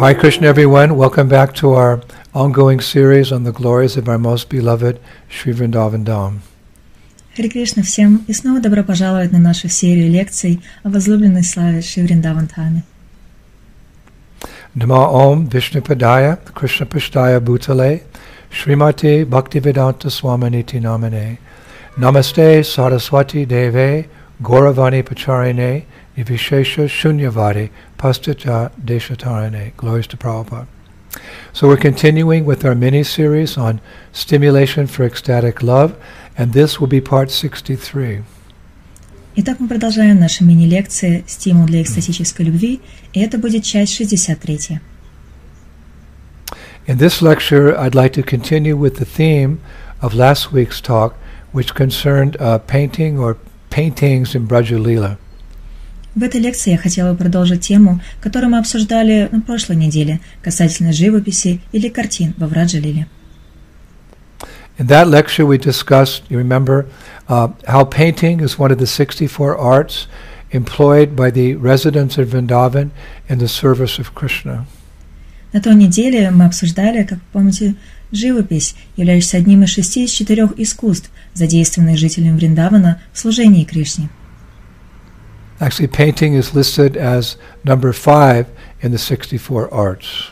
Hare Krishna, everyone. Welcome back to our ongoing series on the glories of our most beloved Sri Vrindavan Dham. Hare Krishna всем и снова добро пожаловать на нашу серию лекций о возлюбленной славе Шри Вриндаван Dham. Nama Om Vishnupadaya Krishna Pashtaya Bhutale Srimati Bhaktivedanta Swaminiti Namane Namaste Saraswati Deve Gauravani Pacharine Nivishesha Shunyavadi Pasticha Deshatarane. Glories to Prabhupada. So we're continuing with our mini-series on stimulation for ecstatic love, and this will be part 63. Итак, мы продолжаем наши мини-лекции «Стимул для экстатической любви», и это будет часть 63. In this lecture, I'd like to continue with the theme of last week's talk, which concerned painting or paintings in Brajulila. В этой лекции я хотела продолжить тему, которую мы обсуждали на прошлой неделе, касательно живописи или картин во Враджалиле. In that lecture we discussed, you remember, how painting is one of the 64 arts employed by the residents of Vrindavan in the service of Krishna. На той неделе мы обсуждали, как помните, живопись, являющаяся одним из 64 искусств, задействованных жителями Вриндавана в служении Кришне. Actually, painting is listed as number 5 in the 64 arts.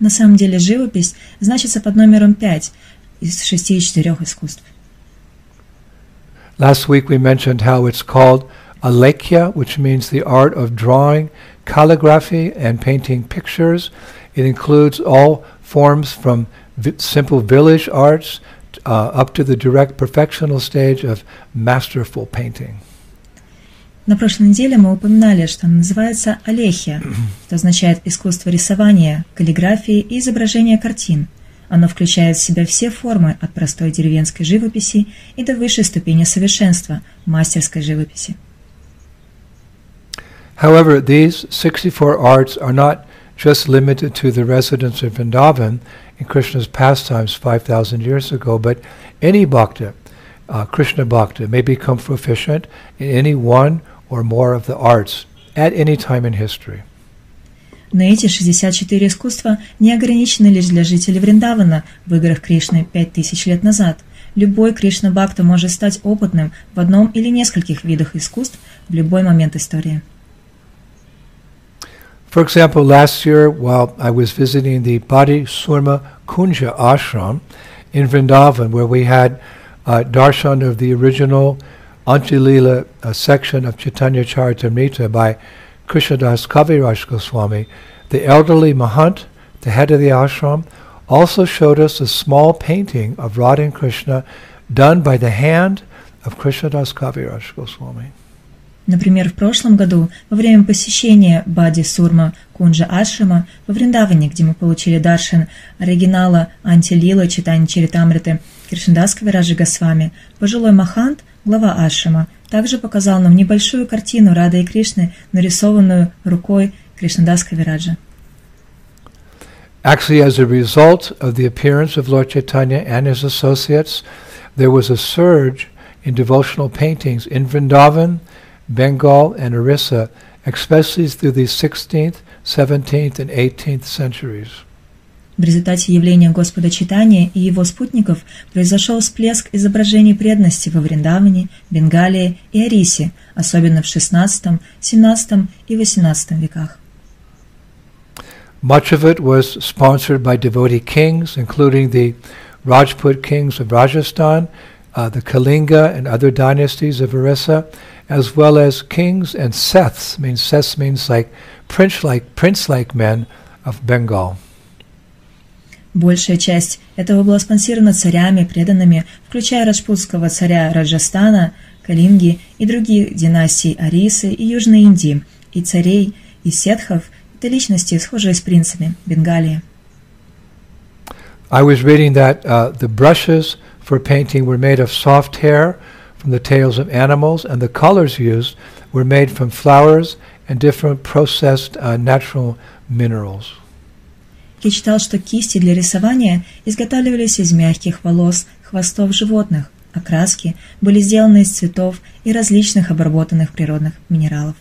На самом деле живопись значится под номером 5 из 64 искусств. Last week we mentioned how it's called alekhya, which means the art of drawing, calligraphy, and painting pictures. It includes all forms from simple village arts up to the direct perfectional stage of masterful painting. На прошлой неделе мы упоминали, что она называется алехья, что означает искусство рисования, каллиграфии и изображения картин. Оно включает в себя все формы от простой деревенской живописи и до высшей ступени совершенства – мастерской живописи. However, these 64 arts are not just limited to the residents of Vrindavan in Krishna's pastimes 5,000 years ago, but any bhakta, Krishna bhakta, may become proficient in any one or more of the arts at any time in history. Но эти 64 искусства не ограничены лишь для жителей Вриндавана в играх Кришны 5000 лет назад. Любой Кришна-бхакта может стать опытным в одном или нескольких видах искусств в любой момент истории. For example, last year, while I was visiting the Badi Shyama Kunj ashram in Vrindavan, where we had darshan of the original Antilila section of Chaitanya Charitamrita by Krishnadas Kaviraj Goswami, the elderly Mahant, the head of the ashram, also showed us a small painting of Radha and Krishna done by the hand of Krishnadas Kaviraj Goswami. Например, в прошлом году, во время посещения Бади Сурма Кунджа Ашрама во Вриндаване, где мы получили даршан оригинала Антилила Читани Чаритамриты Кришнадас Кавираджа Госвами, пожилой Махант, глава Ашрама, также показал нам небольшую картину Рады и Кришны, нарисованную рукой Кришнадас Кавираджа. Actually, as a result of the appearance of Lord Chaitanya and his associates, there was a surge in devotional paintings in Vrindavan, Bengal and Orissa, especially through the 16th, 17th and 18th centuries. В результате явления Господа Чайтаньи и его спутников произошел всплеск изображений преданности во Вриндаване, Бенгалии и Орисе, особенно в XVI, XVII и XVIII веках. Much of it was sponsored by devotee kings, including the Rajput kings of Rajasthan, the Kalinga and other dynasties of Orissa, as well as kings and Seths. Seths means prince-like men of Bengal. Большая часть этого была спонсирована царями, преданными, включая раджпутского царя Раджастана, Калинги и других династий Орисы и Южной Индии, и царей, и сетхов, и личности, схожие с принцами Бенгалии. I was reading that the brushes for painting were made of soft hair from the tails of animals, and the colors used were made from flowers and different processed natural minerals. Я читал, что кисти для рисования изготавливались из мягких волос, хвостов животных, а краски были сделаны из цветов и различных обработанных природных минералов.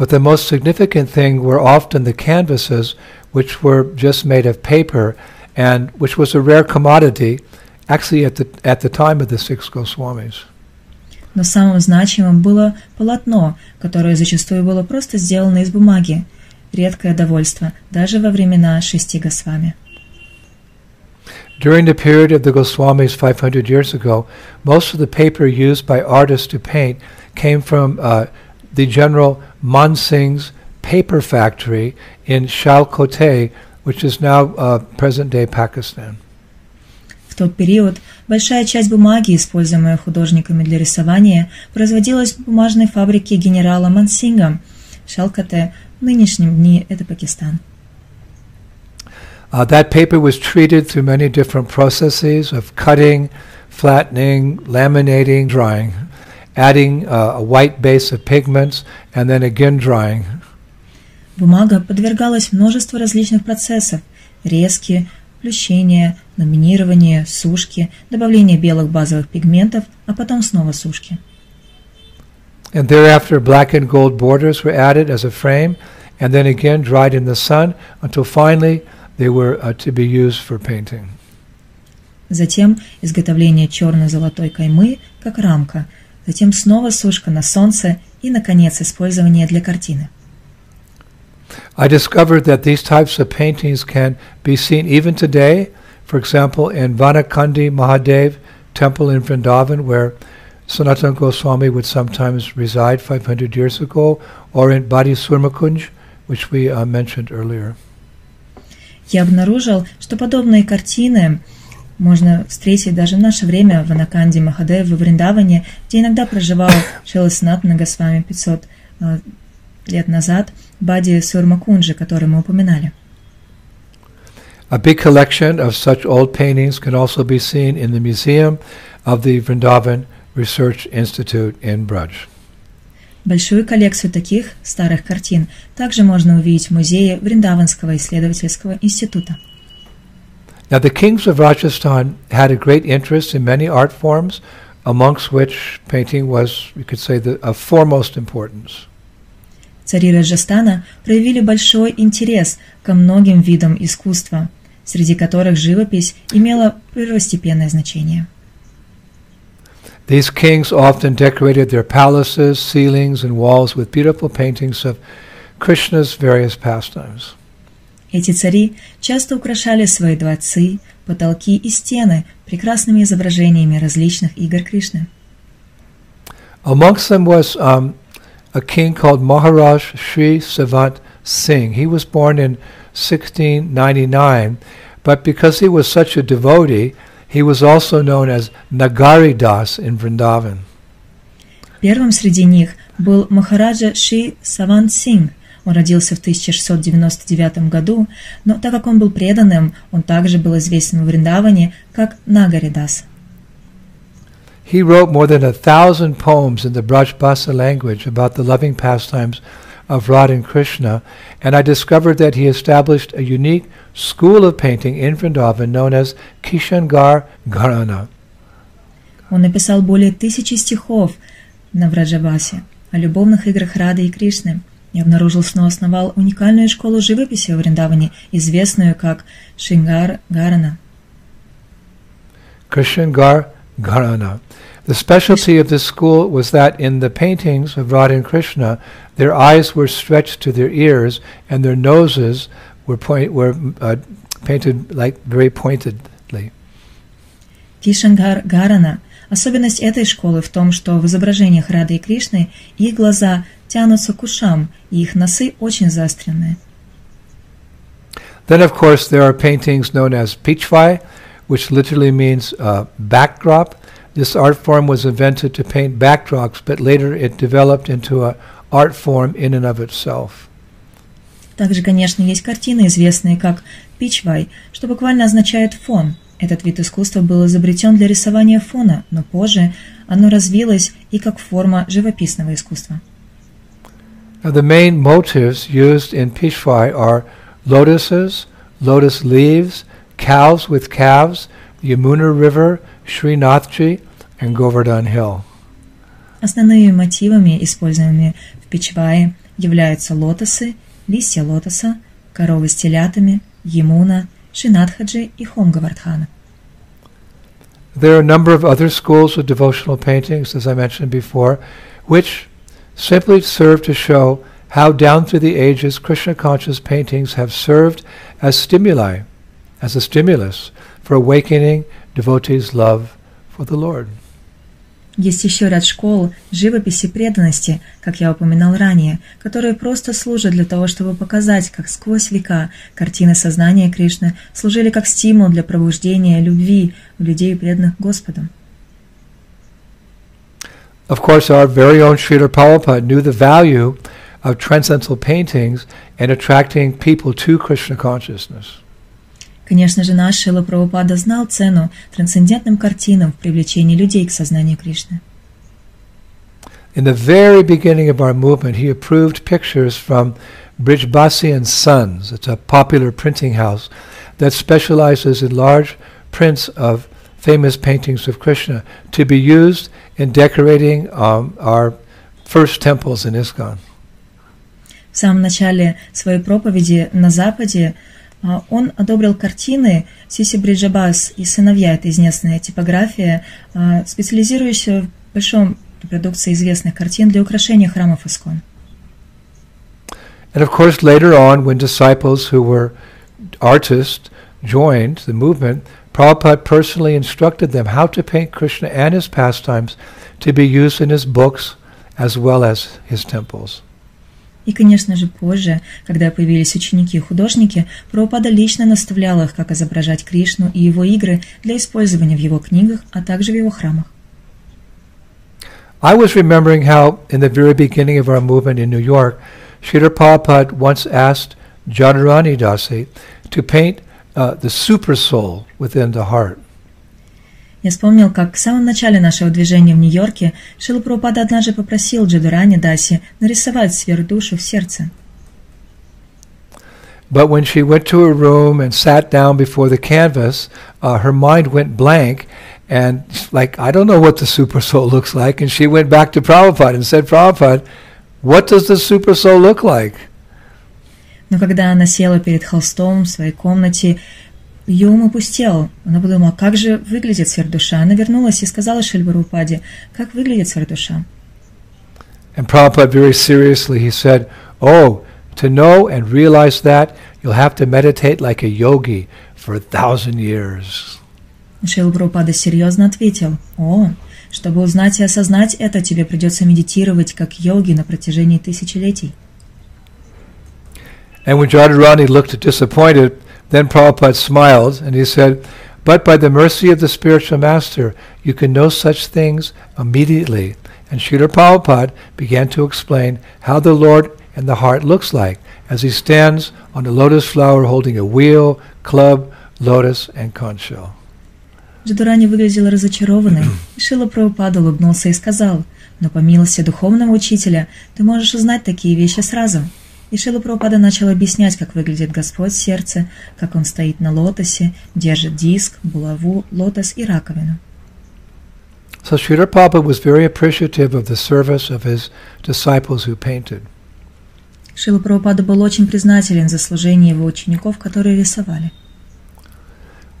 But the most significant thing were often the canvases, which were just made of paper, and which was a rare commodity, actually at the time of the six Goswamis. Но самым значимым было полотно, которое зачастую было просто сделано из бумаги. Редкое довольство, даже во времена шести Госвами. During the period of the Goswamis 500 years ago, most of the paper used by artists to paint came from the General Mansingh's paper factory in Shalkottai, which is now present-day Pakistan. В тот период большая часть бумаги, используемая художниками для рисования, производилась в бумажной фабрике генерала Мансинга, Шалкотте, в нынешнем дни это Пакистан. That paper was treated through many different processes of cutting, flattening, laminating, drying, adding a white base of pigments, and then again drying. Бумага подвергалась множеству различных процессов: резки, плющение, ламинирование, сушки, добавление белых базовых пигментов, а потом снова сушки. And thereafter, black and gold borders were added as a frame, and then again dried in the sun until finally they were to be used for painting. Затем изготовление черно-золотой каймы как рамка, затем снова сушка на солнце и, наконец, использование для картины. I discovered that these types of paintings can be seen even today, for example, in Vanakhandi Mahadev temple in Vrindavan, where Sanatana Goswami would sometimes reside 500 years ago, or in Badi Shyama Kunj, which we mentioned earlier. Я обнаружил, что подобные картины можно встретить даже в наше время в Ванаканди Махадеве во Вриндаване, где иногда проживал Шрила Санатана Госвами 500 лет назад, Бади Сюрма Кунджи, который мы упоминали. A big collection of such old paintings can also be seen in the museum of the Vrindavan Research Institute in Braj. Большую коллекцию таких старых картин также можно увидеть в музее Вриндаванского исследовательского института. Now, the kings of Rajasthan had a great interest in many art forms, amongst which painting was, you could say, of foremost importance. Цари Раджастана проявили большой интерес ко многим видам искусства, среди которых живопись имела первостепенное значение. These kings often decorated their palaces, ceilings, and walls with beautiful paintings of Krishna's various pastimes. Эти цари часто украшали свои дворцы, потолки и стены прекрасными изображениями различных игр Кришны. Amongst them was a king called Maharaja Shri Savant Singh. He was born in 1699, but because he was such a devotee, he was also known as Nagari Das in Vrindavan. Первым среди них был Махараджа Шри Савант Синг. Он родился в 1699 году, но так как он был преданным, он также был известен в Вриндаване как Нагари Дас. He wrote more than 1,000 poems in the Braj Bhasha language about the loving pastimes of Radha and Krishna, and I discovered that he established a unique school of painting in Vrindavan known as Kishangarh Gharana. Он написал более 1000 стихов на Враджабасе о любовных играх Рады и Кришны. Я обнаружил, что он основал уникальную школу живописи в Вриндаване, известную как Шингар Гарана. Kishangarh Gharana. The specialty of this school was that in the paintings of Radha and Krishna, their eyes were stretched to their ears, and their noses were painted like very pointedly. Kishangarh Gharana. Особенность этой школы в том, что в изображениях Рады и Кришны их глаза тянутся к ушам, и их носы очень заостренные. Then, of course, there are paintings known as Pichvai, which literally means backdrop. This art form was invented to paint backdrops, but later it developed into an art form in and of itself. Также, конечно, есть картины, известные как Пичвай, что буквально означает фон. Этот вид искусства был изобретен для рисования фона, но позже оно развилось и как форма живописного искусства. Now, the main motifs used in Pichvai are lotuses, lotus leaves, cows with calves, Yamuna River, Srinathji and Govardhan Hill. Основными мотивами, используемыми в Пичвае, являются лотосы, листья лотоса, коровы с телятами, Yamuna, Srinadhaji и Homgavardhana. There are a number of other schools of devotional paintings, as I mentioned before, which simply serve to show how down through the ages Krishna conscious paintings have served as stimuli, as a stimulus for awakening devotees' love for the Lord. Есть еще ряд школ живописи преданности, как я упоминал ранее, которые просто служат для того, чтобы показать, как сквозь века картины сознания Кришны служили как стимул для пробуждения любви у людей, преданных Господу. Of course, our very own Srila Prabhupada knew the value of transcendental paintings and attracting people to Krishna consciousness. Конечно же, наш Шрила Прабхупада знал цену трансцендентным картинам в привлечении людей к сознанию Кришны. In the very beginning of our movement, he approved pictures from Bridge Bassi and Sons. It's a popular printing house that specializes in large prints of famous paintings of Krishna to be used in decorating our first temples in ISKCON. В самом начале своей проповеди на Западе он одобрил картины Сиси Бриджабас и сыновья, это известная типография, специализирующая в большом продукции известных картин для украшения храмов Искон. And of course, later on, when disciples who were artists joined the movement, Prabhupada personally instructed them how to paint Krishna and his pastimes to be used in his books as well as his temples. И, конечно же, позже, когда появились ученики и художники, Прабхупада лично наставлял их, как изображать Кришну и его игры для использования в его книгах, а также в его храмах. I was remembering how, in the very beginning of our movement in New York, Srila Prabhupada once asked Jadurani Dasi to paint the super soul within the heart. Я вспомнил, как в самом начале нашего движения в Нью-Йорке Шрила Прабхупада однажды попросил Джадурани Даси нарисовать сверхдушу в сердце. But when she went to her room and sat down before the canvas, her mind went blank and like, I don't know what the super soul looks like, and she went back to Prabhupada and said, Prabhupada, what does the super soul look like? Но когда она села перед холстом в своей комнате, ее ум опустел. Она подумала, как же выглядит сверхдуша. Она вернулась и сказала Шриле Прабхупаде, как выглядит сверхдуша. And Prabhupada very seriously, he said, oh, to know and realize that, you'll have to meditate like a yogi for 1,000 years. Шрила Прабхупада серьезно ответил, о, чтобы узнать и осознать это, тебе придется медитировать как йоги на протяжении тысячелетий. And when Jadurani looked disappointed, then Prabhupada smiled and he said, but by the mercy of the spiritual master, you can know such things immediately. And Srila Prabhupada began to explain how the Lord and the heart looks like as he stands on a lotus flower holding a wheel, club, lotus, and conch shell. Джадурани выглядел разочарованным, и Шрила Прабхупада улыбнулся и сказал, но по милости духовного учителя ты можешь узнать такие вещи сразу. И Шрила Прабхупада начал объяснять, как выглядит Господь в сердце, как он стоит на лотосе, держит диск, булаву, лотос и раковину. So Srila Prabhupada was very appreciative of the service of his disciples who painted. Шрила Прабхупада был очень признателен за служение его учеников, которые рисовали.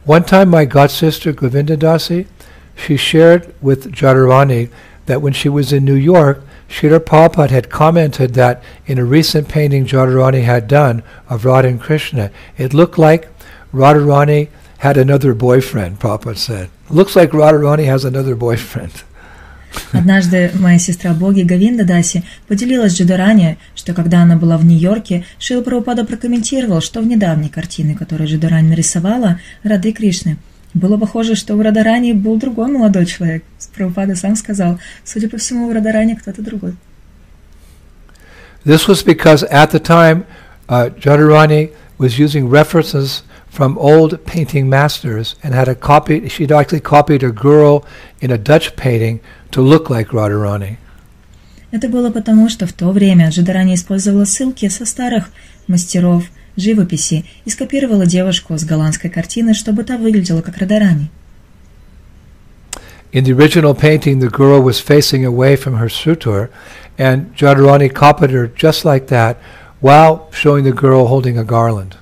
One time my god sister Govinda Dasi, she shared with Jadurani that when she was in New York, Srila Prabhupada had commented that in a recent painting Jadurani had done of Radha and Krishna, it looked like Radharani had another boyfriend, Prabhupada said. Looks like Radharani has another boyfriend. Однажды моя сестра Боги Говинда Даси поделилась с Джадурани, что когда она была в Нью-Йорке, Шрила Прабхупада прокомментировал, что в недавней картине, которую Джадурани нарисовала, Рады Кришны, было похоже, что у Радharani был другой молодой человек. Прабхупада сам сказал, судя по всему, у Радharani кто-то другой. This was because at the time Jadurani was using references from old painting masters and had a copy. She'd actually copied a girl in a Dutch painting to look like Radharani. Это было потому, что в то время Джадурани использовала ссылки со старых мастеров живописи и скопировала девушку с голландской картины, чтобы та выглядела как Радharani. In the original painting, the girl was facing away from her suitor, And Jadurani copied her just like that, while showing the girl holding a garland.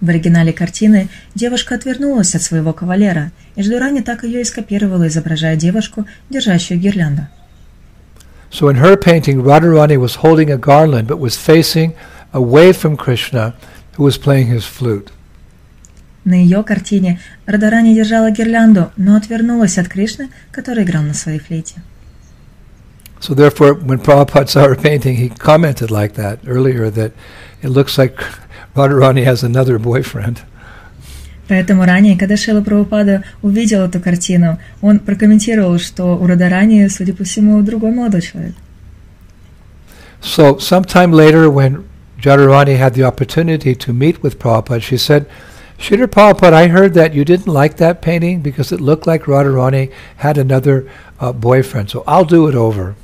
В оригинале картины девушка отвернулась от своего кавалера, и Жадурани так ее и скопировала, изображая девушку, держащую гирлянду. So in her painting, Radharani was holding a garland, but was facing away from Krishna, who was playing his flute. На ее картине Радхарани держала гирлянду, но отвернулась от Кришны, который играл на своей флейте. So therefore, when Prabhupada saw her painting, he commented like that earlier, that it looks like Radharani has another boyfriend. Поэтому ранее, когда Шрила Прабхупада увидел эту картину, он прокомментировал, что у Радхарани, судя по всему, другой молодой человек. So sometime later, when Jadurani had the opportunity to meet with Prabhupada, she said, "Sridhar Prabhupada, I heard that you didn't like that painting because it looked like Radharani had another boyfriend, so I'll do it over."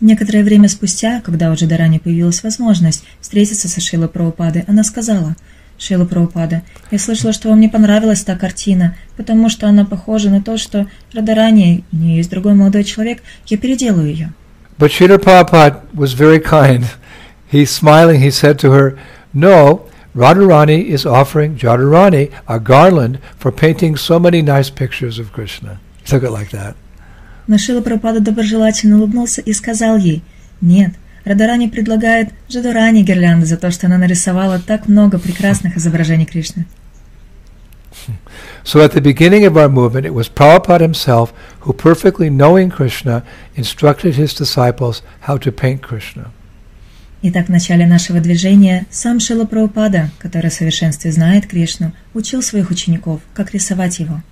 Некоторое время спустя, когда у Джадарани появилась возможность встретиться со Шрилой Прабхупадой, она сказала: «Шрила Прабхупада, я слышала, что вам не понравилась та картина, потому что она похожа на то, что Радхарани, у нее есть другой молодой человек, я переделаю ее». But Sridhar Prabhupada was very kind. He smiling, he said to her, "No, Radharani is offering Jadurani a garland for painting so many nice pictures of Krishna." He took it like that. Но Шрила Прабхупада доброжелательно улыбнулся и сказал ей: «Нет, Радхарани предлагает Джадурани гирлянду за то, что она нарисовала так много прекрасных изображений Кришны». So at the beginning of our movement, it was Prabhupada himself who, perfectly knowing Krishna, instructed his disciples how to paint Krishna. Итак, в начале нашего движения сам Шрила Прабхупада, который в совершенстве знает Кришну, учил своих учеников, как рисовать его.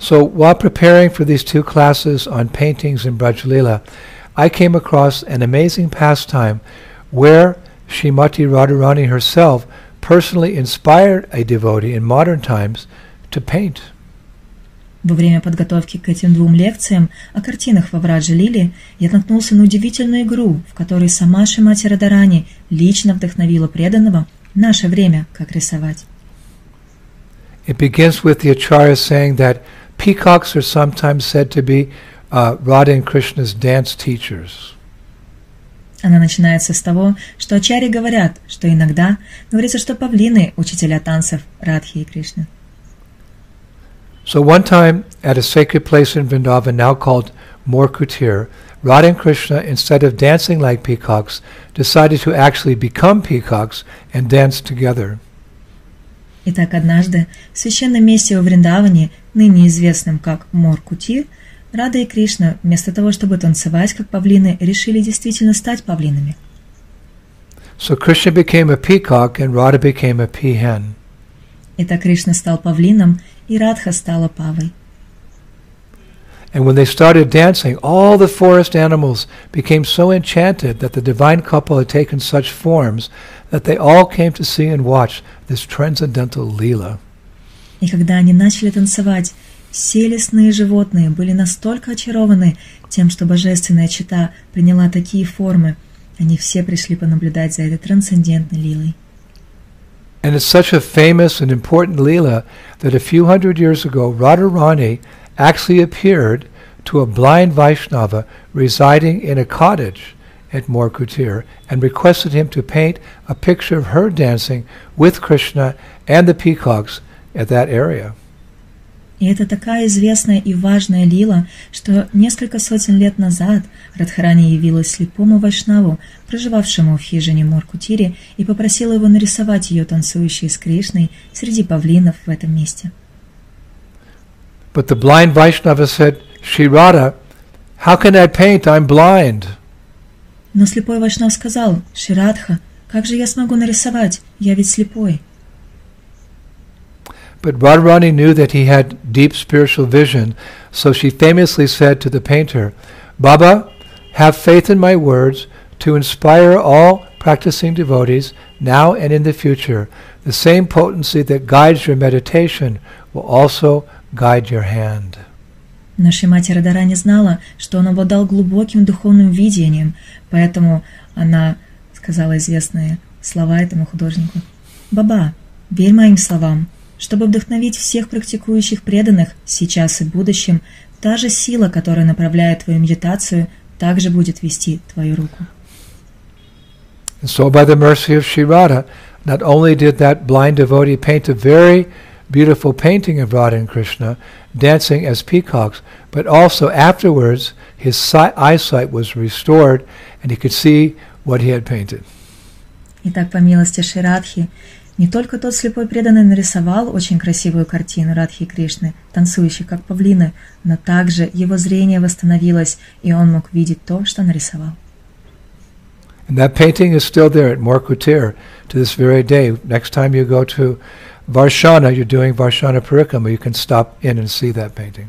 So while preparing for these two classes on paintings in Brajulila, I came across an amazing pastime where Srimati Radharani herself personally inspired a devotee in modern times to paint. Во время подготовки к этим двум лекциям о картинах во Браджа-лиле я наткнулся на удивительную игру, в которой сама Шримати Радхарани лично вдохновила преданного в наше время, как рисовать. It begins with the Acharya saying that peacocks are sometimes said to be Radha and Krishna's dance teachers. Она начинается с того, что Ачарьи говорят, что иногда говорится, что павлины – учителя танцев Радхи и Кришны. So one time, at a sacred place in Vrindavan, now called Mor Kutir, Radha and Krishna, instead of dancing like peacocks, decided to actually become peacocks and dance together. Итак, однажды в священном месте во Вриндаване, ныне известном как Мор Кутир, Рада и Кришна, вместо того, чтобы танцевать как павлины, решили действительно стать павлинами. So Krishna became a peacock and Radha became a peahen. Итак, Кришна стал павлином, и Радха стала павой. And when they started dancing, all the forest animals became so enchanted that the divine couple had taken such forms that they all came to see and watch this transcendental lila. И когда они начали танцевать, все лесные животные были настолько очарованы тем, что божественная чета приняла такие формы, они все пришли понаблюдать за этой трансцендентной лилой. And it's such a famous and important lila that a few hundred years ago, Radharani actually appeared to a blind Vaishnava residing in a cottage at Mor Kutir and requested him to paint a picture of her dancing with Krishna and the peacocks at that area. И это такая известная и важная лила, что несколько сотен лет назад Радхарани явилась слепому вайшнаву, проживавшему в хижине Мор Кутире, и попросила его нарисовать ее танцующей с Кришной среди павлинов в этом месте. But the blind Vaishnava said, "Shri Radha, how can I paint? I'm blind." Но слепой вайшнав сказал: "Шри Радха, как же я смогу нарисовать? Я ведь слепой." But Radharani knew that he had deep spiritual vision, so she famously said to the painter, "Baba, have faith in my words to inspire all practicing devotees now and in the future. The same potency that guides your meditation will also guide your hand." Но Шримати Радхарани знала, что он обладал глубоким духовным видением, поэтому она сказала известные слова этому художнику: "Баба, верь моим словам, чтобы вдохновить всех практикующих преданных сейчас и в будущем, та же сила, которая направляет твою медитацию, также будет вести твою руку. So by the mercy of Sri Radha, not only did that blind devotee paint a very beautiful painting of Radha and Krishna dancing as peacocks, but also afterwards his eyesight was restored and he could see what he had painted. Итак, по милости Шри Радхи, не только тот слепой преданный нарисовал очень красивую картину Радхи и Кришны, танцующих как павлины, но также его зрение восстановилось, и он мог видеть то, что нарисовал. And that painting is still there at Mor Kutir to this very day. Next time you go to Varshana, you're doing Varshana Parikama, you can stop in and see that painting.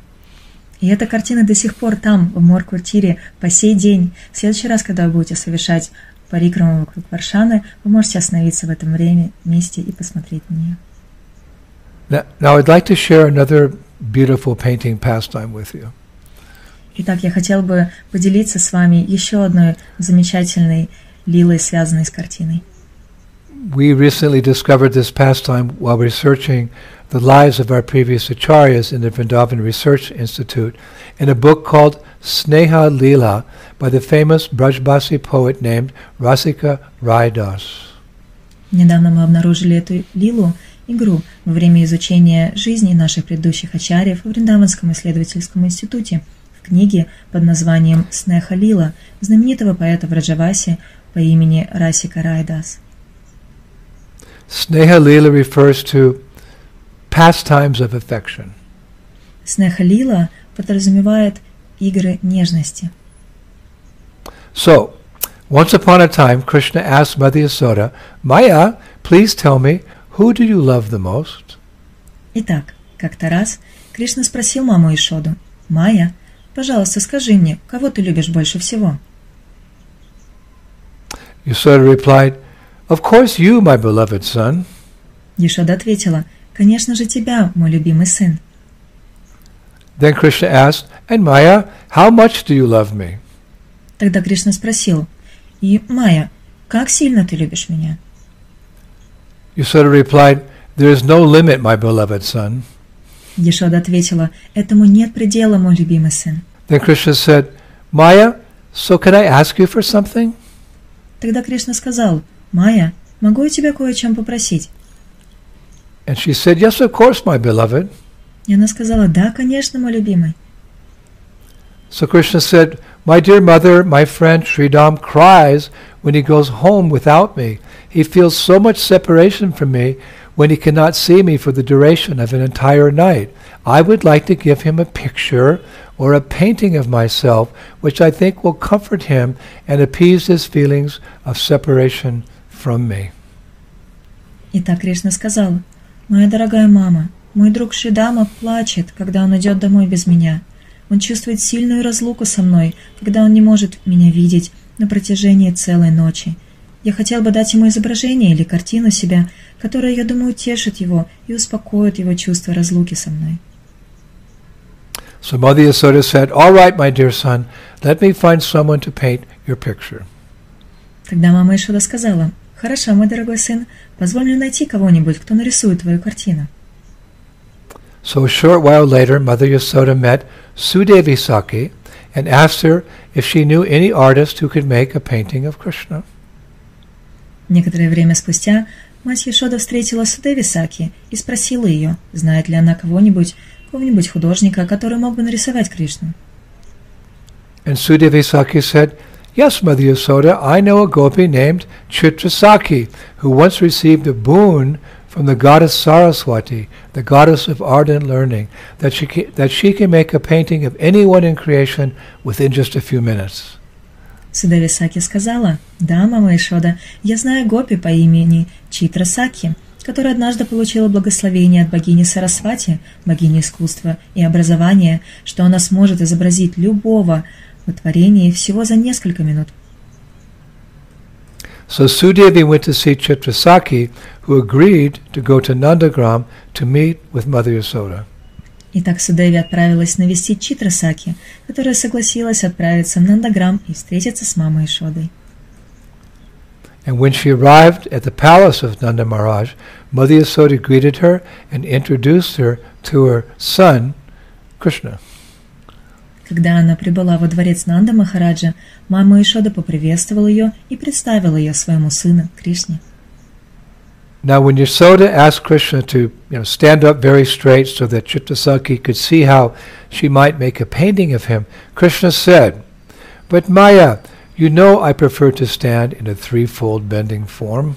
И эта картина до сих пор там, в Мор Кутире, по сей день. В следующий раз, когда вы будете совершать парикраму вокруг Варшаны, вы можете остановиться в этом месте и посмотреть на нее. Now I'd like to share another beautiful painting pastime with you. Итак, я хотел бы поделиться с вами еще одной замечательной лилой, связанной с картиной. We recently discovered this pastime while researching the lives of our previous acharyas in the Vrindavan Research Institute in a book called Sneha Lila by the famous Braj Bhasi poet named Rasika Rai Das. Недавно мы обнаружили эту лилу, игру, во время изучения жизни наших предыдущих ачарьев в Вриндаванском исследовательском институте в книге под названием Снеха Лила знаменитого поэта Браджаваси по имени Расика Рай Дас. Sneha Lila refers to pastimes of affection. Sneha Lila подразумевает игры нежности. So, once upon a time, Krishna asked Mother Yasoda, Maya, please tell me, who do you love the most? Итак, как-то раз Кришна спросил маму Яшоду, Майя, пожалуйста, скажи мне, кого ты любишь больше всего? Yasoda replied, Of course you, my beloved son. Яшода ответила, конечно же тебя, мой любимый сын. Then Krishna asked, and Maya, how much do you love me? Тогда Кришна спросил, и Майя, как сильно ты любишь меня? Яшода replied, there is no limit, my beloved son. Яшода ответила, этому нет предела, мой любимый сын. Then Krishna said, Maya, so can I ask you for something? Тогда Кришна сказал, Майя, могу я тебя кое о чем попросить? And she said, yes, of course, my beloved. И она сказала, да, конечно, мой любимый. So Krishna said, my dear mother, my friend Shridham cries when he goes home without me. He feels so much separation from me when he cannot see me for the duration of an entire night. I would like to give him a picture or a painting of myself, which I think will comfort him and appease his feelings of separation from me. Итак, Кришна сказал, моя дорогая мама, мой друг Шридама плачет, когда он идет домой без меня. Он чувствует сильную разлуку со мной, когда он не может меня видеть на протяжении целой ночи. Я хотел бы дать ему изображение или картину себя, которая, я думаю, утешит его и успокоит его чувство разлуки со мной. So Mother Yasoda said, all right, my dear son, let me find someone to paint your picture. Тогда мама Яшода сказала, хорошо, мой дорогой сын, позволь мне найти кого-нибудь, кто нарисует твою картину. So a short while later, Mother Yasoda met Sudevi Saki and asked her if she knew any artist who could make a painting of Krishna. Некоторое время спустя мать Яшода встретила Судеви Саки и спросила ее, знает ли она кого-нибудь художника, который мог бы нарисовать Кришну. And Sudevi Saki said, yes, Mother Yasoda, I know a gopi named Chitrasakhi, who once received a boon from the goddess Saraswati, the goddess of art and learning, that she can make a painting of anyone in creation within just a few minutes. Судави Саки сказала, «Да, мама Яшода, я знаю гопи по имени Читрасаки, которая однажды получила благословение от богини Сарасвати, богини искусства и образования, что она сможет изобразить любого в творении всего за несколько минут». So Sudevi went to see Chitrasakhi, who agreed to go to Nandagram to meet with Mother Yasoda. Итак, Судеви отправилась навестить Читрасакхи, которая согласилась отправиться в Нандаграм и встретиться с мамой Яшодой. And when she arrived at the palace of Nanda Maharaj, Mother Yasoda greeted her and introduced her to her son, Krishna. Когда она прибыла во дворец Нанда Махараджа, мама Ишода поприветствовала ее и представила ее своему сыну Кришне. Now, when Yashoda asked Krishna to, stand up very straight so that Chitrasakhi could see how she might make a painting of him, Krishna said, "But Maya, I prefer to stand in a threefold bending form."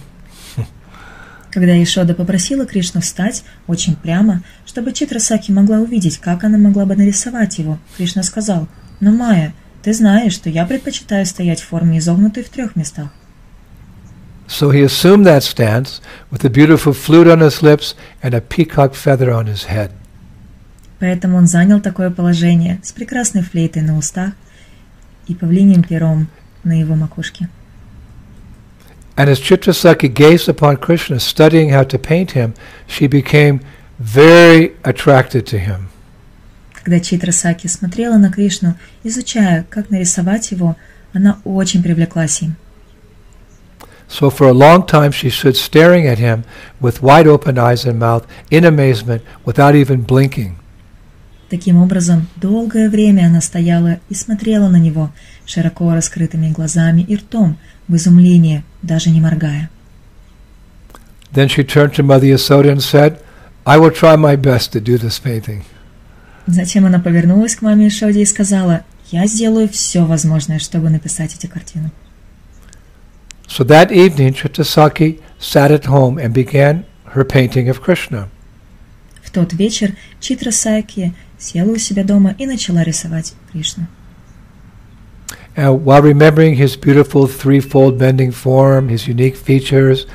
Когда Ешода попросила Кришну встать очень прямо, чтобы Читрасакхи могла увидеть, как она могла бы нарисовать его, Кришна сказал: «Но, Майя, ты знаешь, что я предпочитаю стоять в форме, изогнутой в трех местах». So he assumed that stance with a beautiful flute on his lips and a peacock feather on his head. Поэтому он занял такое положение с прекрасной флейтой на устах и павлиньим пером на его макушке. And as Chitrasakhi gazed upon Krishna, studying how to paint him, she became very attracted to him. Когда Читрасакхи смотрела на Кришну, изучая, как нарисовать его, она очень привлеклась им. So for a long time she stood staring at him with wide-open eyes and mouth in amazement, without even blinking. Таким образом, долгое время она стояла и смотрела на него широко раскрытыми глазами и ртом, в изумлении, даже не моргая. Then she turned to Mother Yasoda and said, "I will try my best to do this painting." Затем она повернулась к маме Яшоде и сказала: "Я сделаю все возможное, чтобы написать эти картины." So that evening, Chitrasakhi sat at home and began her painting of Krishna. В тот вечер Читрасакхи села у себя дома и начала рисовать Кришну. While remembering his beautiful threefold bending form, his unique features,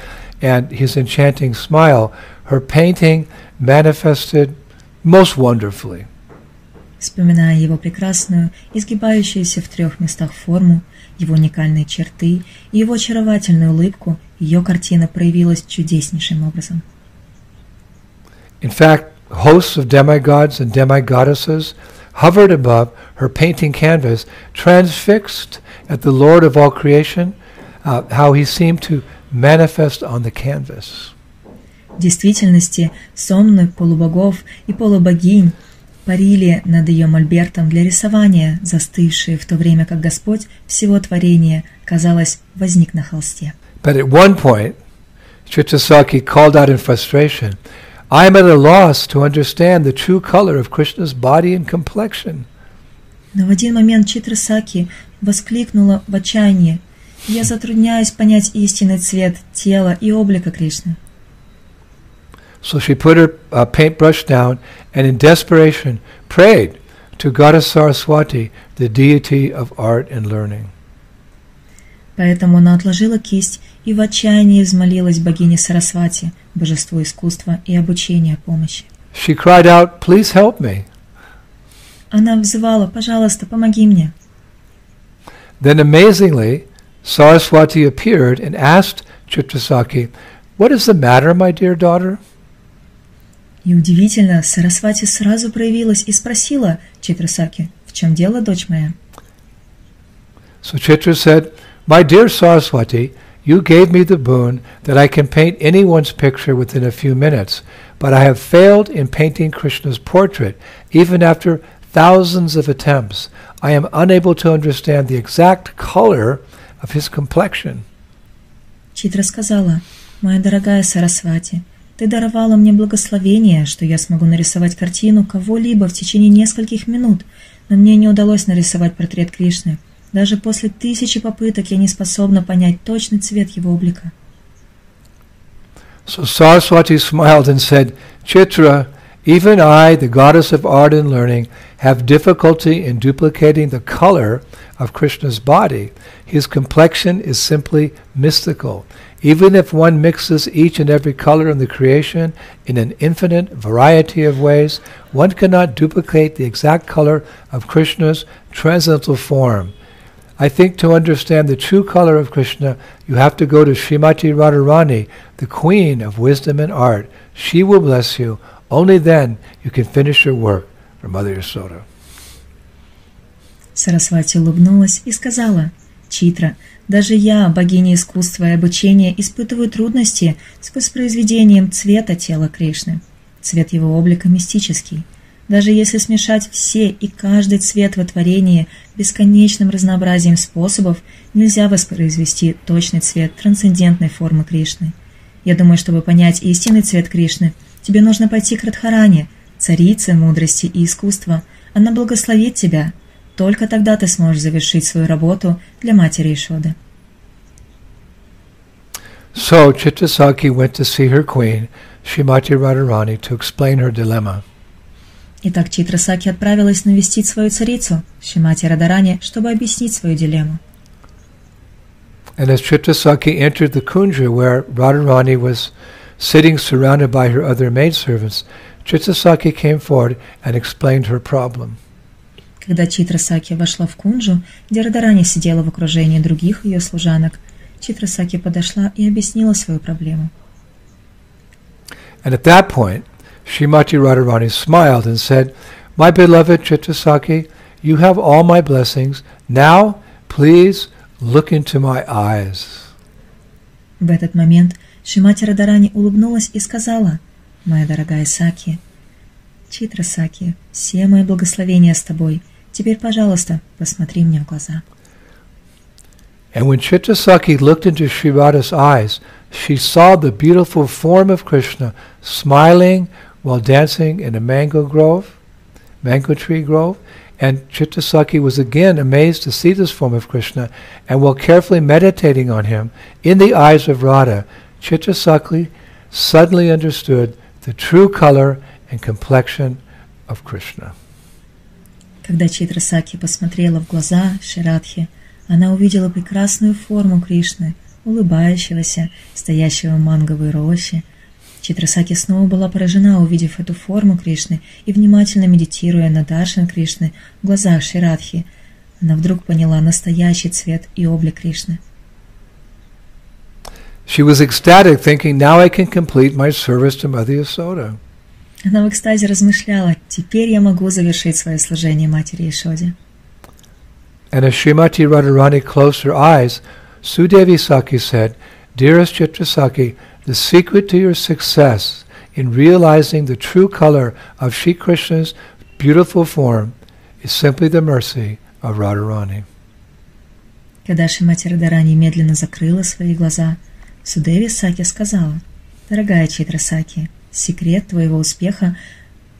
and his enchanting smile, her painting manifested most wonderfully. Вспоминая его прекрасную, изгибающуюся в трех местах форму, его уникальные черты и его очаровательную улыбку, ее картина проявилась чудеснейшим образом. In fact, hosts of demigods and demigoddesses hovered above her painting canvas, transfixed at the Lord of all creation, how he seemed to manifest on the canvas. В действительности, сонмы полубогов и полубогинь парили над ее мольбертом для рисования, застывшие в то время, как Господь всего творения, казалось, возник на холсте. But at one point, Chitrasakhi called out in frustration, "I am at a loss to understand the true color of Krishna's body and complexion." Но в один момент Читрасакхи воскликнула в отчаянии: "Я затрудняюсь понять истинный цвет тела и облика Кришны." So she put her paintbrush down and in desperation prayed to Goddess Saraswati, the deity of art and learning. Поэтому она отложила кисть и в отчаянии взмолилась богине Сарасвати, божеству искусства и обучения помощи. She cried out, "Please help me." Она взывала: "Пожалуйста, помоги мне." Then amazingly, Saraswati appeared and asked Chitrasakhi, "What is the matter, my dear daughter?" И удивительно, Сарасвати сразу проявилась и спросила Читрасакхи: "В чем дело, дочь моя?" So Chitra said, "My dear Saraswati, you gave me the boon that I can paint anyone's picture within a few minutes, but I have failed in painting Krishna's portrait, even after thousands of attempts. I am unable to understand the exact color of his complexion." Читра сказала: "Моя дорогая Сарасвати, ты даровала мне благословение, что я смогу нарисовать картину кого-либо в течение нескольких минут, но мне не удалось нарисовать портрет Кришны. Даже после тысячи попыток я не способна понять точный цвет его облика." So Saraswati smiled and said, "Chitra, even I, the goddess of art and learning, have difficulty in duplicating the color of Krishna's body. His complexion is simply mystical. Even if one mixes each and every color in the creation in an infinite variety of ways, one cannot duplicate the exact color of Krishna's transcendental form. I think to understand the true color of Krishna, you have to go to Srimati Radharani, the queen of wisdom and art. She will bless you. Only then you can finish your work for Mother Yasoda." Сарасвати улыбнулась и сказала: "Читра, даже я, богиня искусства и обучения, испытываю трудности с воспроизведением цвета тела Кришны. Цвет его облика мистический. Даже если смешать все и каждый цвет во творении бесконечным разнообразием способов, нельзя воспроизвести точный цвет трансцендентной формы Кришны. Я думаю, чтобы понять истинный цвет Кришны, тебе нужно пойти к Радхарани, царице мудрости и искусства. Она благословит тебя. Только тогда ты сможешь завершить свою работу для матери Ишоды. So Chitrasakhi went to see her queen, Srimati Radharani, to explain her dilemma. Итак, Читрасаки отправилась навестить свою царицу, Шримати Радхарани, чтобы объяснить свою дилемму. And as Chitrasakhi entered the kunja where Radharani was sitting surrounded by her other maidservants, Chitrasakhi came forward and explained her problem. Когда Читрасаки вошла в кунджу, где Радхарани сидела в окружении других ее служанок, Читрасаки подошла и объяснила свою проблему. And at that point, Srimati Radharani smiled and said, "My beloved Chitrasakhi, you have all my blessings. Now, please look into my eyes." В этот момент Шримати Радхарани улыбнулась и сказала: "Моя дорогая Саки, Читрасаки, все мои благословения с тобой. Теперь, пожалуйста, посмотри мне в глаза." And when Chitrasakhi looked into Shri Radha's eyes, she saw the beautiful form of Krishna smiling while dancing in a mango tree grove, and Chitrasakhi was again amazed to see this form of Krishna, and while carefully meditating on him in the eyes of Radha, Chitrasakhi suddenly understood the true color and complexion of Krishna. Когда Читрасакхи посмотрела в глаза Шри Радхи, она увидела прекрасную форму Кришны, улыбающегося, стоящего в манговой роще. Читрасаки снова была поражена, увидев эту форму Кришны, и внимательно медитируя на Даршан Кришны в глазах Шри Радхи, она вдруг поняла настоящий цвет и облик Кришны. She was ecstatic, thinking, "Now I can complete my service to Mother Yasoda." Она в экстазе размышляла: "Теперь я могу завершить свое служение матери Яшоде." And as Srimati Radharani closed her eyes, Sudevi Saki said, "Dearest Chitrasakhi, the secret to your success in realizing the true color of Shri Krishna's beautiful form is simply the mercy of Radharani." Когда Шримати Радхарани медленно закрыла свои глаза, Судеви Саки сказала: "Дорогая Читрасаки, секрет твоего успеха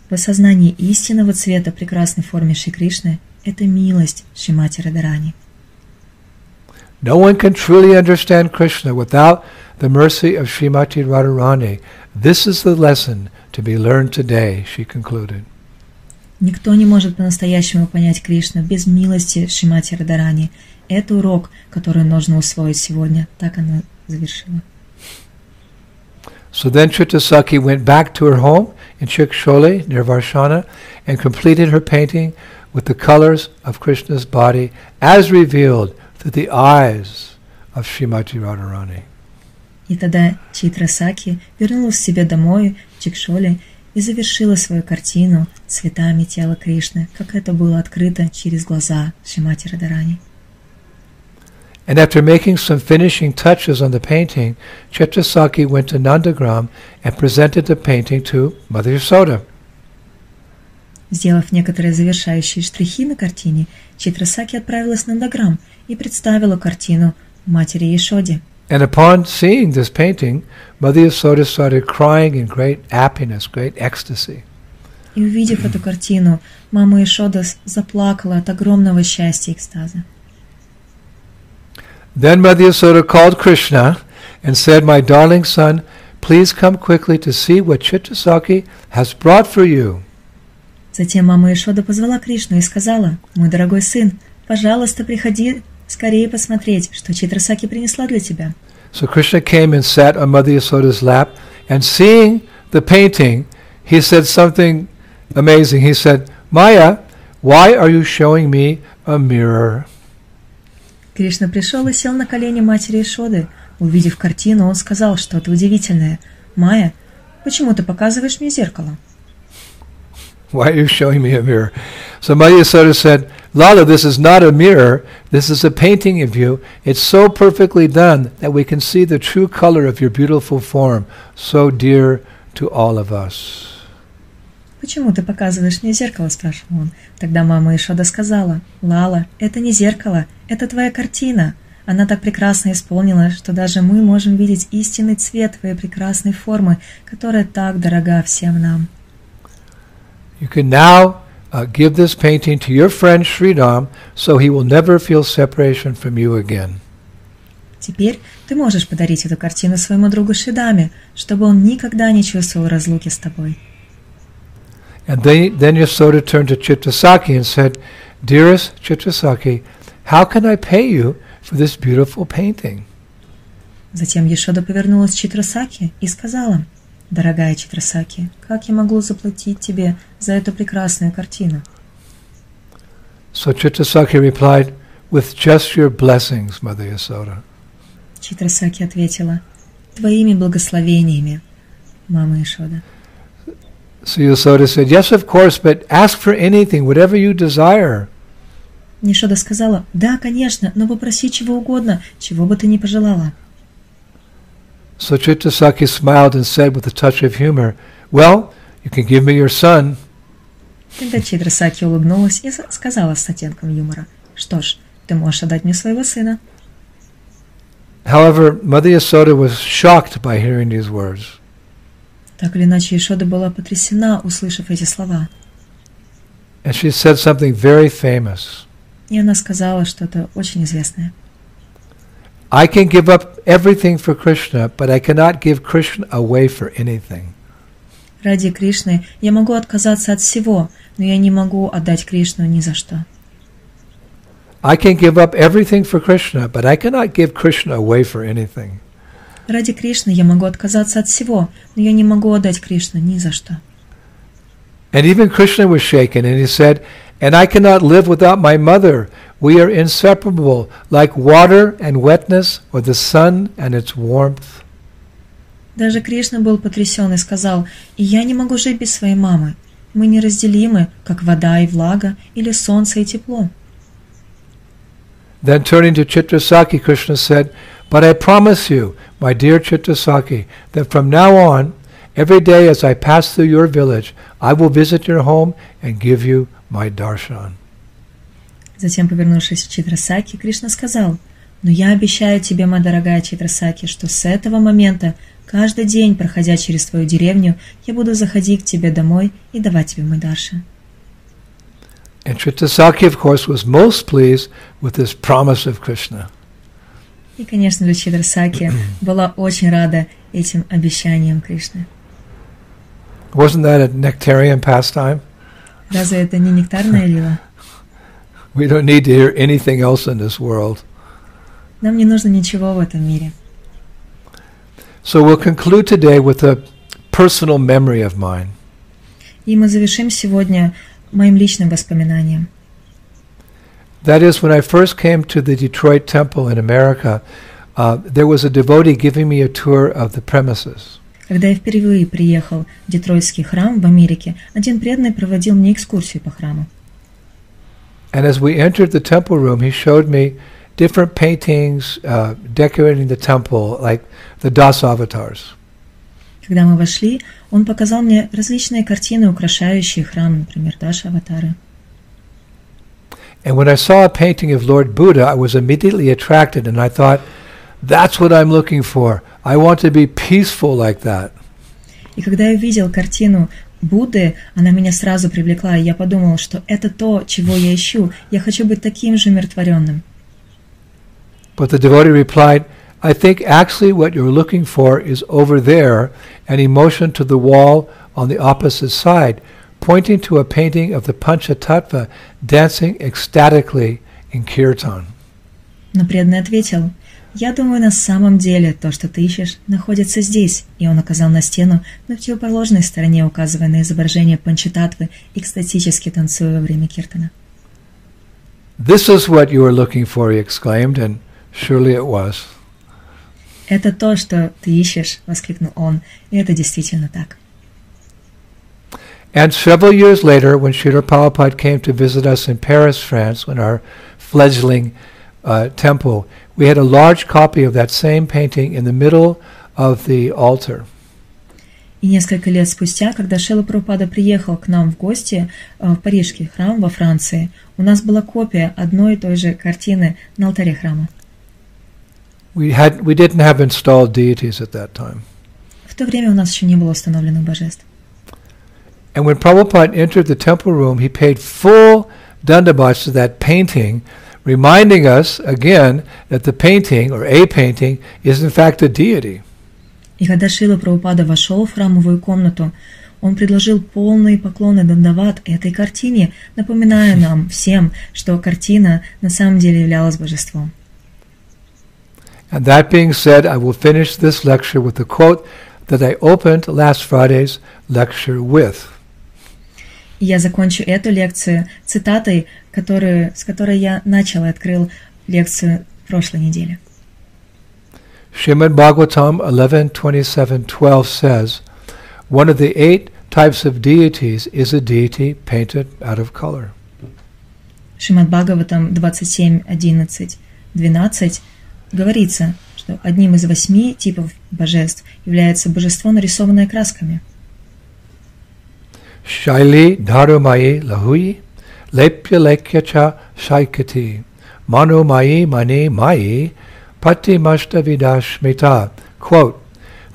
в осознании истинного цвета прекрасной формы Шри Кришны – это милость Шримати Радхарани." No one can truly understand Krishna without the mercy of Srimati Radharani. This is the lesson to be learned today, she concluded. Никто не может по-настоящему понять Кришну без милости Шримати Радхарани. Это урок, который нужно усвоить сегодня. Так она завершила. So then Chitrasakhi went back to her home in Chikshole near Varshana and completed her painting with the colors of Krishna's body as revealed through the eyes of Srimati Radharani. И тогда Читрасаки вернулась к себе домой в Чикшоле и завершила свою картину цветами тела Кришны, как это было открыто через глаза Шримати Радхарани. And after making some finishing touches on the painting, Chitrasakhi went to Nandagram and presented the painting to Mother Yasoda. Сделав некоторые завершающие штрихи на картине, Читрасаки отправилась в Нандаграм и представила картину матери Яшоде. And upon seeing this painting, Mother Yasoda started crying in great happiness, great ecstasy. И увидев эту картину, мама Яшода заплакала от огромного счастья и экстаза. Then Mother Yasoda called Krishna and said, "My darling son, please come quickly to see what Chitrasakhi has brought for you." Затем мама Яшода позвала Кришну и сказала: "Мой дорогой сын, пожалуйста, приходи скорее посмотреть, что Читрасаки принесла для тебя." So Krishna came and sat on Mother Yasoda's lap, and seeing the painting, he said something amazing. He said, "Maya, why are you showing me a mirror?" Кришна пришел и сел на колени матери Яшоды. Увидев картину, он сказал что-то удивительное: "Майя, почему ты показываешь мне зеркало?" Why are you showing me a mirror? So Mother Yasoda said, "Lala, this is not a mirror. This is a painting of you. It's so perfectly done that we can see the true color of your beautiful form, so dear to all of us." «Почему ты показываешь мне зеркало?» – спрашивал он. Тогда мама Ишода сказала: «Лала, это не зеркало, это твоя картина. Она так прекрасно исполнена, что даже мы можем видеть истинный цвет твоей прекрасной формы, которая так дорога всем нам». You can now give this painting to your friend Shridham, so he will never feel separation from you again. Теперь ты можешь подарить эту картину своему другу Шридаме, чтобы он никогда не чувствовал разлуки с тобой. And then Yasoda turned to Chitrasakhi and said, "Dearest Chitrasakhi, how can I pay you for this beautiful painting?" Затем Яшода повернулась к Читрасаки и сказала: «Дорогая Читрасаки, как я могу заплатить тебе за эту прекрасную картину?» So Chitrasakhi replied, "With just your blessings, Mother Yasoda." Читрасаки ответила: «Твоими благословениями, мама Яшода». So Yasoda said, "Yes, of course, but ask for anything, whatever you desire." Яшода сказала: «Да, конечно, но попроси чего угодно, чего бы ты ни пожелала». So Chitrasakhi smiled and said with a touch of humor, "Well, you can give me your son." Тогда Читрасаки улыбнулась и сказала с оттенком юмора: «Что ж, ты можешь отдать мне своего сына». However, Mother Yasoda was shocked by hearing these words. Так или иначе, Яшода была потрясена, услышав эти слова. And she said something very famous. И она сказала что-то очень известное. I can give up everything for Krishna, but I cannot give Krishna away for anything. Ради Кришны я могу отказаться от всего, но я не могу отдать Кришну ни за что. I can give up everything for Krishna, but I cannot give Krishna away for anything. Ради Кришны я могу отказаться от всего, но я не могу отдать Кришну ни за что. And even Krishna was shaken, and he said, "And I cannot live without my mother. We are inseparable, like water and wetness, or the sun and its warmth." Даже Кришна был потрясен и сказал: «И я не могу жить без своей мамы. Мы неразделимы, как вода и влага, или солнце и тепло». Then turning to Chitrasakhi, Krishna said, "But I promise you, my dear Chitrasakhi, that from now on, every day as I pass through your village, I will visit your home and give you my darshan." Затем, повернувшись к Читрасаки, Кришна сказал: «Но я обещаю тебе, моя дорогая Читрасаки, что с этого момента, каждый день, проходя через твою деревню, я буду заходить к тебе домой и давать тебе мой даршан». And Chitrasakhi, of course, was most pleased with this promise of Krishna. И, конечно же, Читрасаки была очень рада этим обещаниям Кришны. Wasn't that a nectarian pastime? Разве это не нектарная лила? We don't need to hear anything else in this world. Нам не нужно ничего в этом мире. So we'll conclude today with a personal memory of mine. И мы завершим сегодня моим личным воспоминанием. That is, when I first came to the Detroit Temple in America, there was a devotee giving me a tour of the premises. Когда я впервые приехал в Детройтский храм в Америке, один преданный проводил мне экскурсию по храму. And as we entered the temple room, he showed me different paintings decorating the temple, like the Dasha avatars. Когда мы вошли, он показал мне различные картины, украшающие храм, например, Даша аватары. And when I saw a painting of Lord Buddha, I was immediately attracted, and I thought, "That's what I'm looking for. I want to be peaceful like that." И когда я увидел картину Будды, она меня сразу привлекла, и я подумал, что это то, чего я ищу. Я хочу быть таким же умиротворенным. But the devotee replied, "I think actually what you're looking for is over there," and he motioned to the wall on the opposite side, pointing to a painting of the Panchatattva dancing ecstatically in Kirtan. Но преданный ответил: «Я думаю, на самом деле то, что ты ищешь, находится здесь». И он указал на стену, на противоположной стороне, указывая на изображение Панчататвы, экстатически танцуя во время киртана. «This is what you are looking for," he exclaimed, and surely it was. «Это то, что ты ищешь», — воскликнул он, и это действительно так. And several years later, when Srila Prabhupada came to visit us in Paris, France, when our fledgling temple, we had a large copy of that same painting in the middle of the altar. И несколько лет спустя, когда Шрила Прабхупада приехал к нам в гости в Парижский храм во Франции, у нас была копия одной и той же картины на алтаре храма. We didn't have installed deities at that time. В то время у нас еще не было установленных божеств. And when Prabhupada entered the temple room, he paid full dandabats to that painting, reminding us again that the painting, or a painting, is in fact a deity. И когда Шрила Прабхупада вошел в храмовую комнату, он предложил полные поклоны дандават этой картине, напоминая нам всем, что картина на самом деле являлась божеством. And that being said, I will finish this lecture with the quote that I opened last Friday's lecture with. И я закончу эту лекцию цитатой, с которой я начал и открыл лекцию прошлой недели. Shrimad Bhagavatam 11:27-12 says, one of the 8 types of deities is a deity painted out of color. Shrimad Bhagavatam 27:11-12 говорится, что одним из 8 типов божеств является божество, нарисованное красками. Shaili dharumayi lahui, lepya lekyacha shaikati, manu mayi mani mayi, Pati Mashtavidas Shmita. Quote,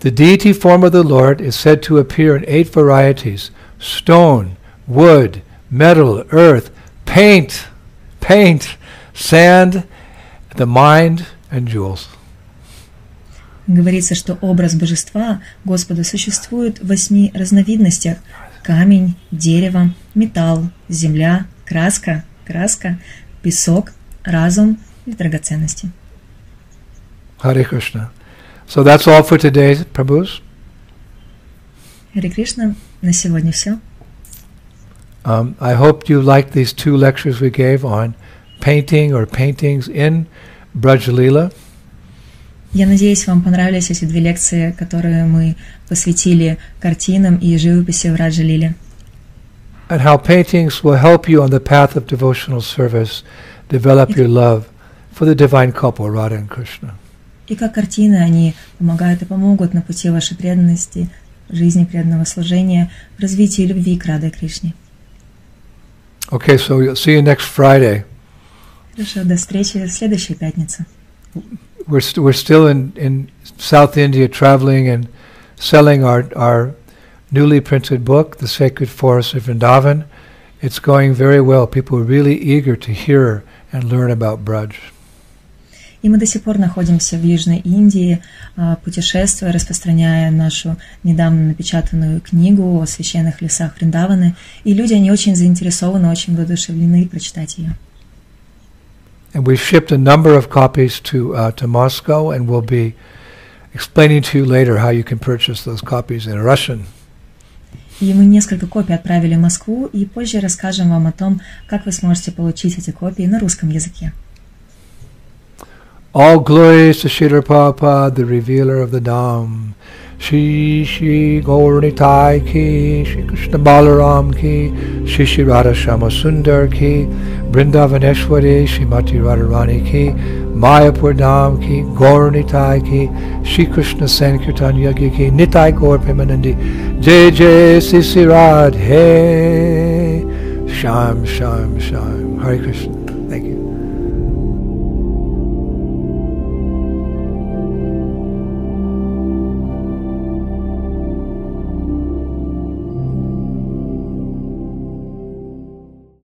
the deity form of the Lord is said to appear in 8 varieties: stone, wood, metal, earth, paint, sand, the mind, and jewels. Говорится, что образ божества Господа существует в 8 разновидностях: камень, дерево, металл, земля, краска, песок, разум и драгоценности. Hare Krishna. So that's all for today, Prabhus. Hare Krishna. На сегодня все. I hope you liked these 2 lectures we gave on painting or paintings in Brajulila. Я надеюсь, вам понравились эти 2 лекции, которые мы посвятили картинам и живописи в Раджалиле. And how paintings will help you on the path of devotional service, develop your love for the divine couple, Radha and Krishna. И как картины, они помогают и помогут на пути вашей преданности, жизни преданного служения, развитию любви к Раде Кришне. Okay, so we'll see you next Friday. Хорошо, до встречи в следующей пятнице. We're still in South India, traveling and selling our newly printed book, The Sacred Forest of Vrindavan. It's going very well. People are really eager to hear and learn about Braj. И мы до сих пор находимся в Южной Индии, путешествуя, распространяя нашу недавно напечатанную книгу о священных лесах Вриндаваны. И люди, они очень заинтересованы, очень воодушевлены прочитать ее. And we've shipped a number of copies to Moscow, and we'll be explaining to you later how you can purchase those copies in Russian. И мы несколько копий отправили в Москву, и позже расскажем вам о том, как вы сможете получить эти копии на русском языке. All glories to Srila Prabhupada, the revealer of the Dham. Shri Shri Gaur Nitai Ki, Shri Krishna Balaram Ki, Shri Shri Radha Shama Sundar Ki, Vrindavaneshwari Shrimati Radharani Ki, Mayapur Dham Ki, Gaur Nitai Ki, Shri Krishna Sankirtan Yagi Ki, Nitai Gaur Premanandi, Jai Jai Sri Sri Radhe, Sham Sham Sham. Hare Krishna. Thank you.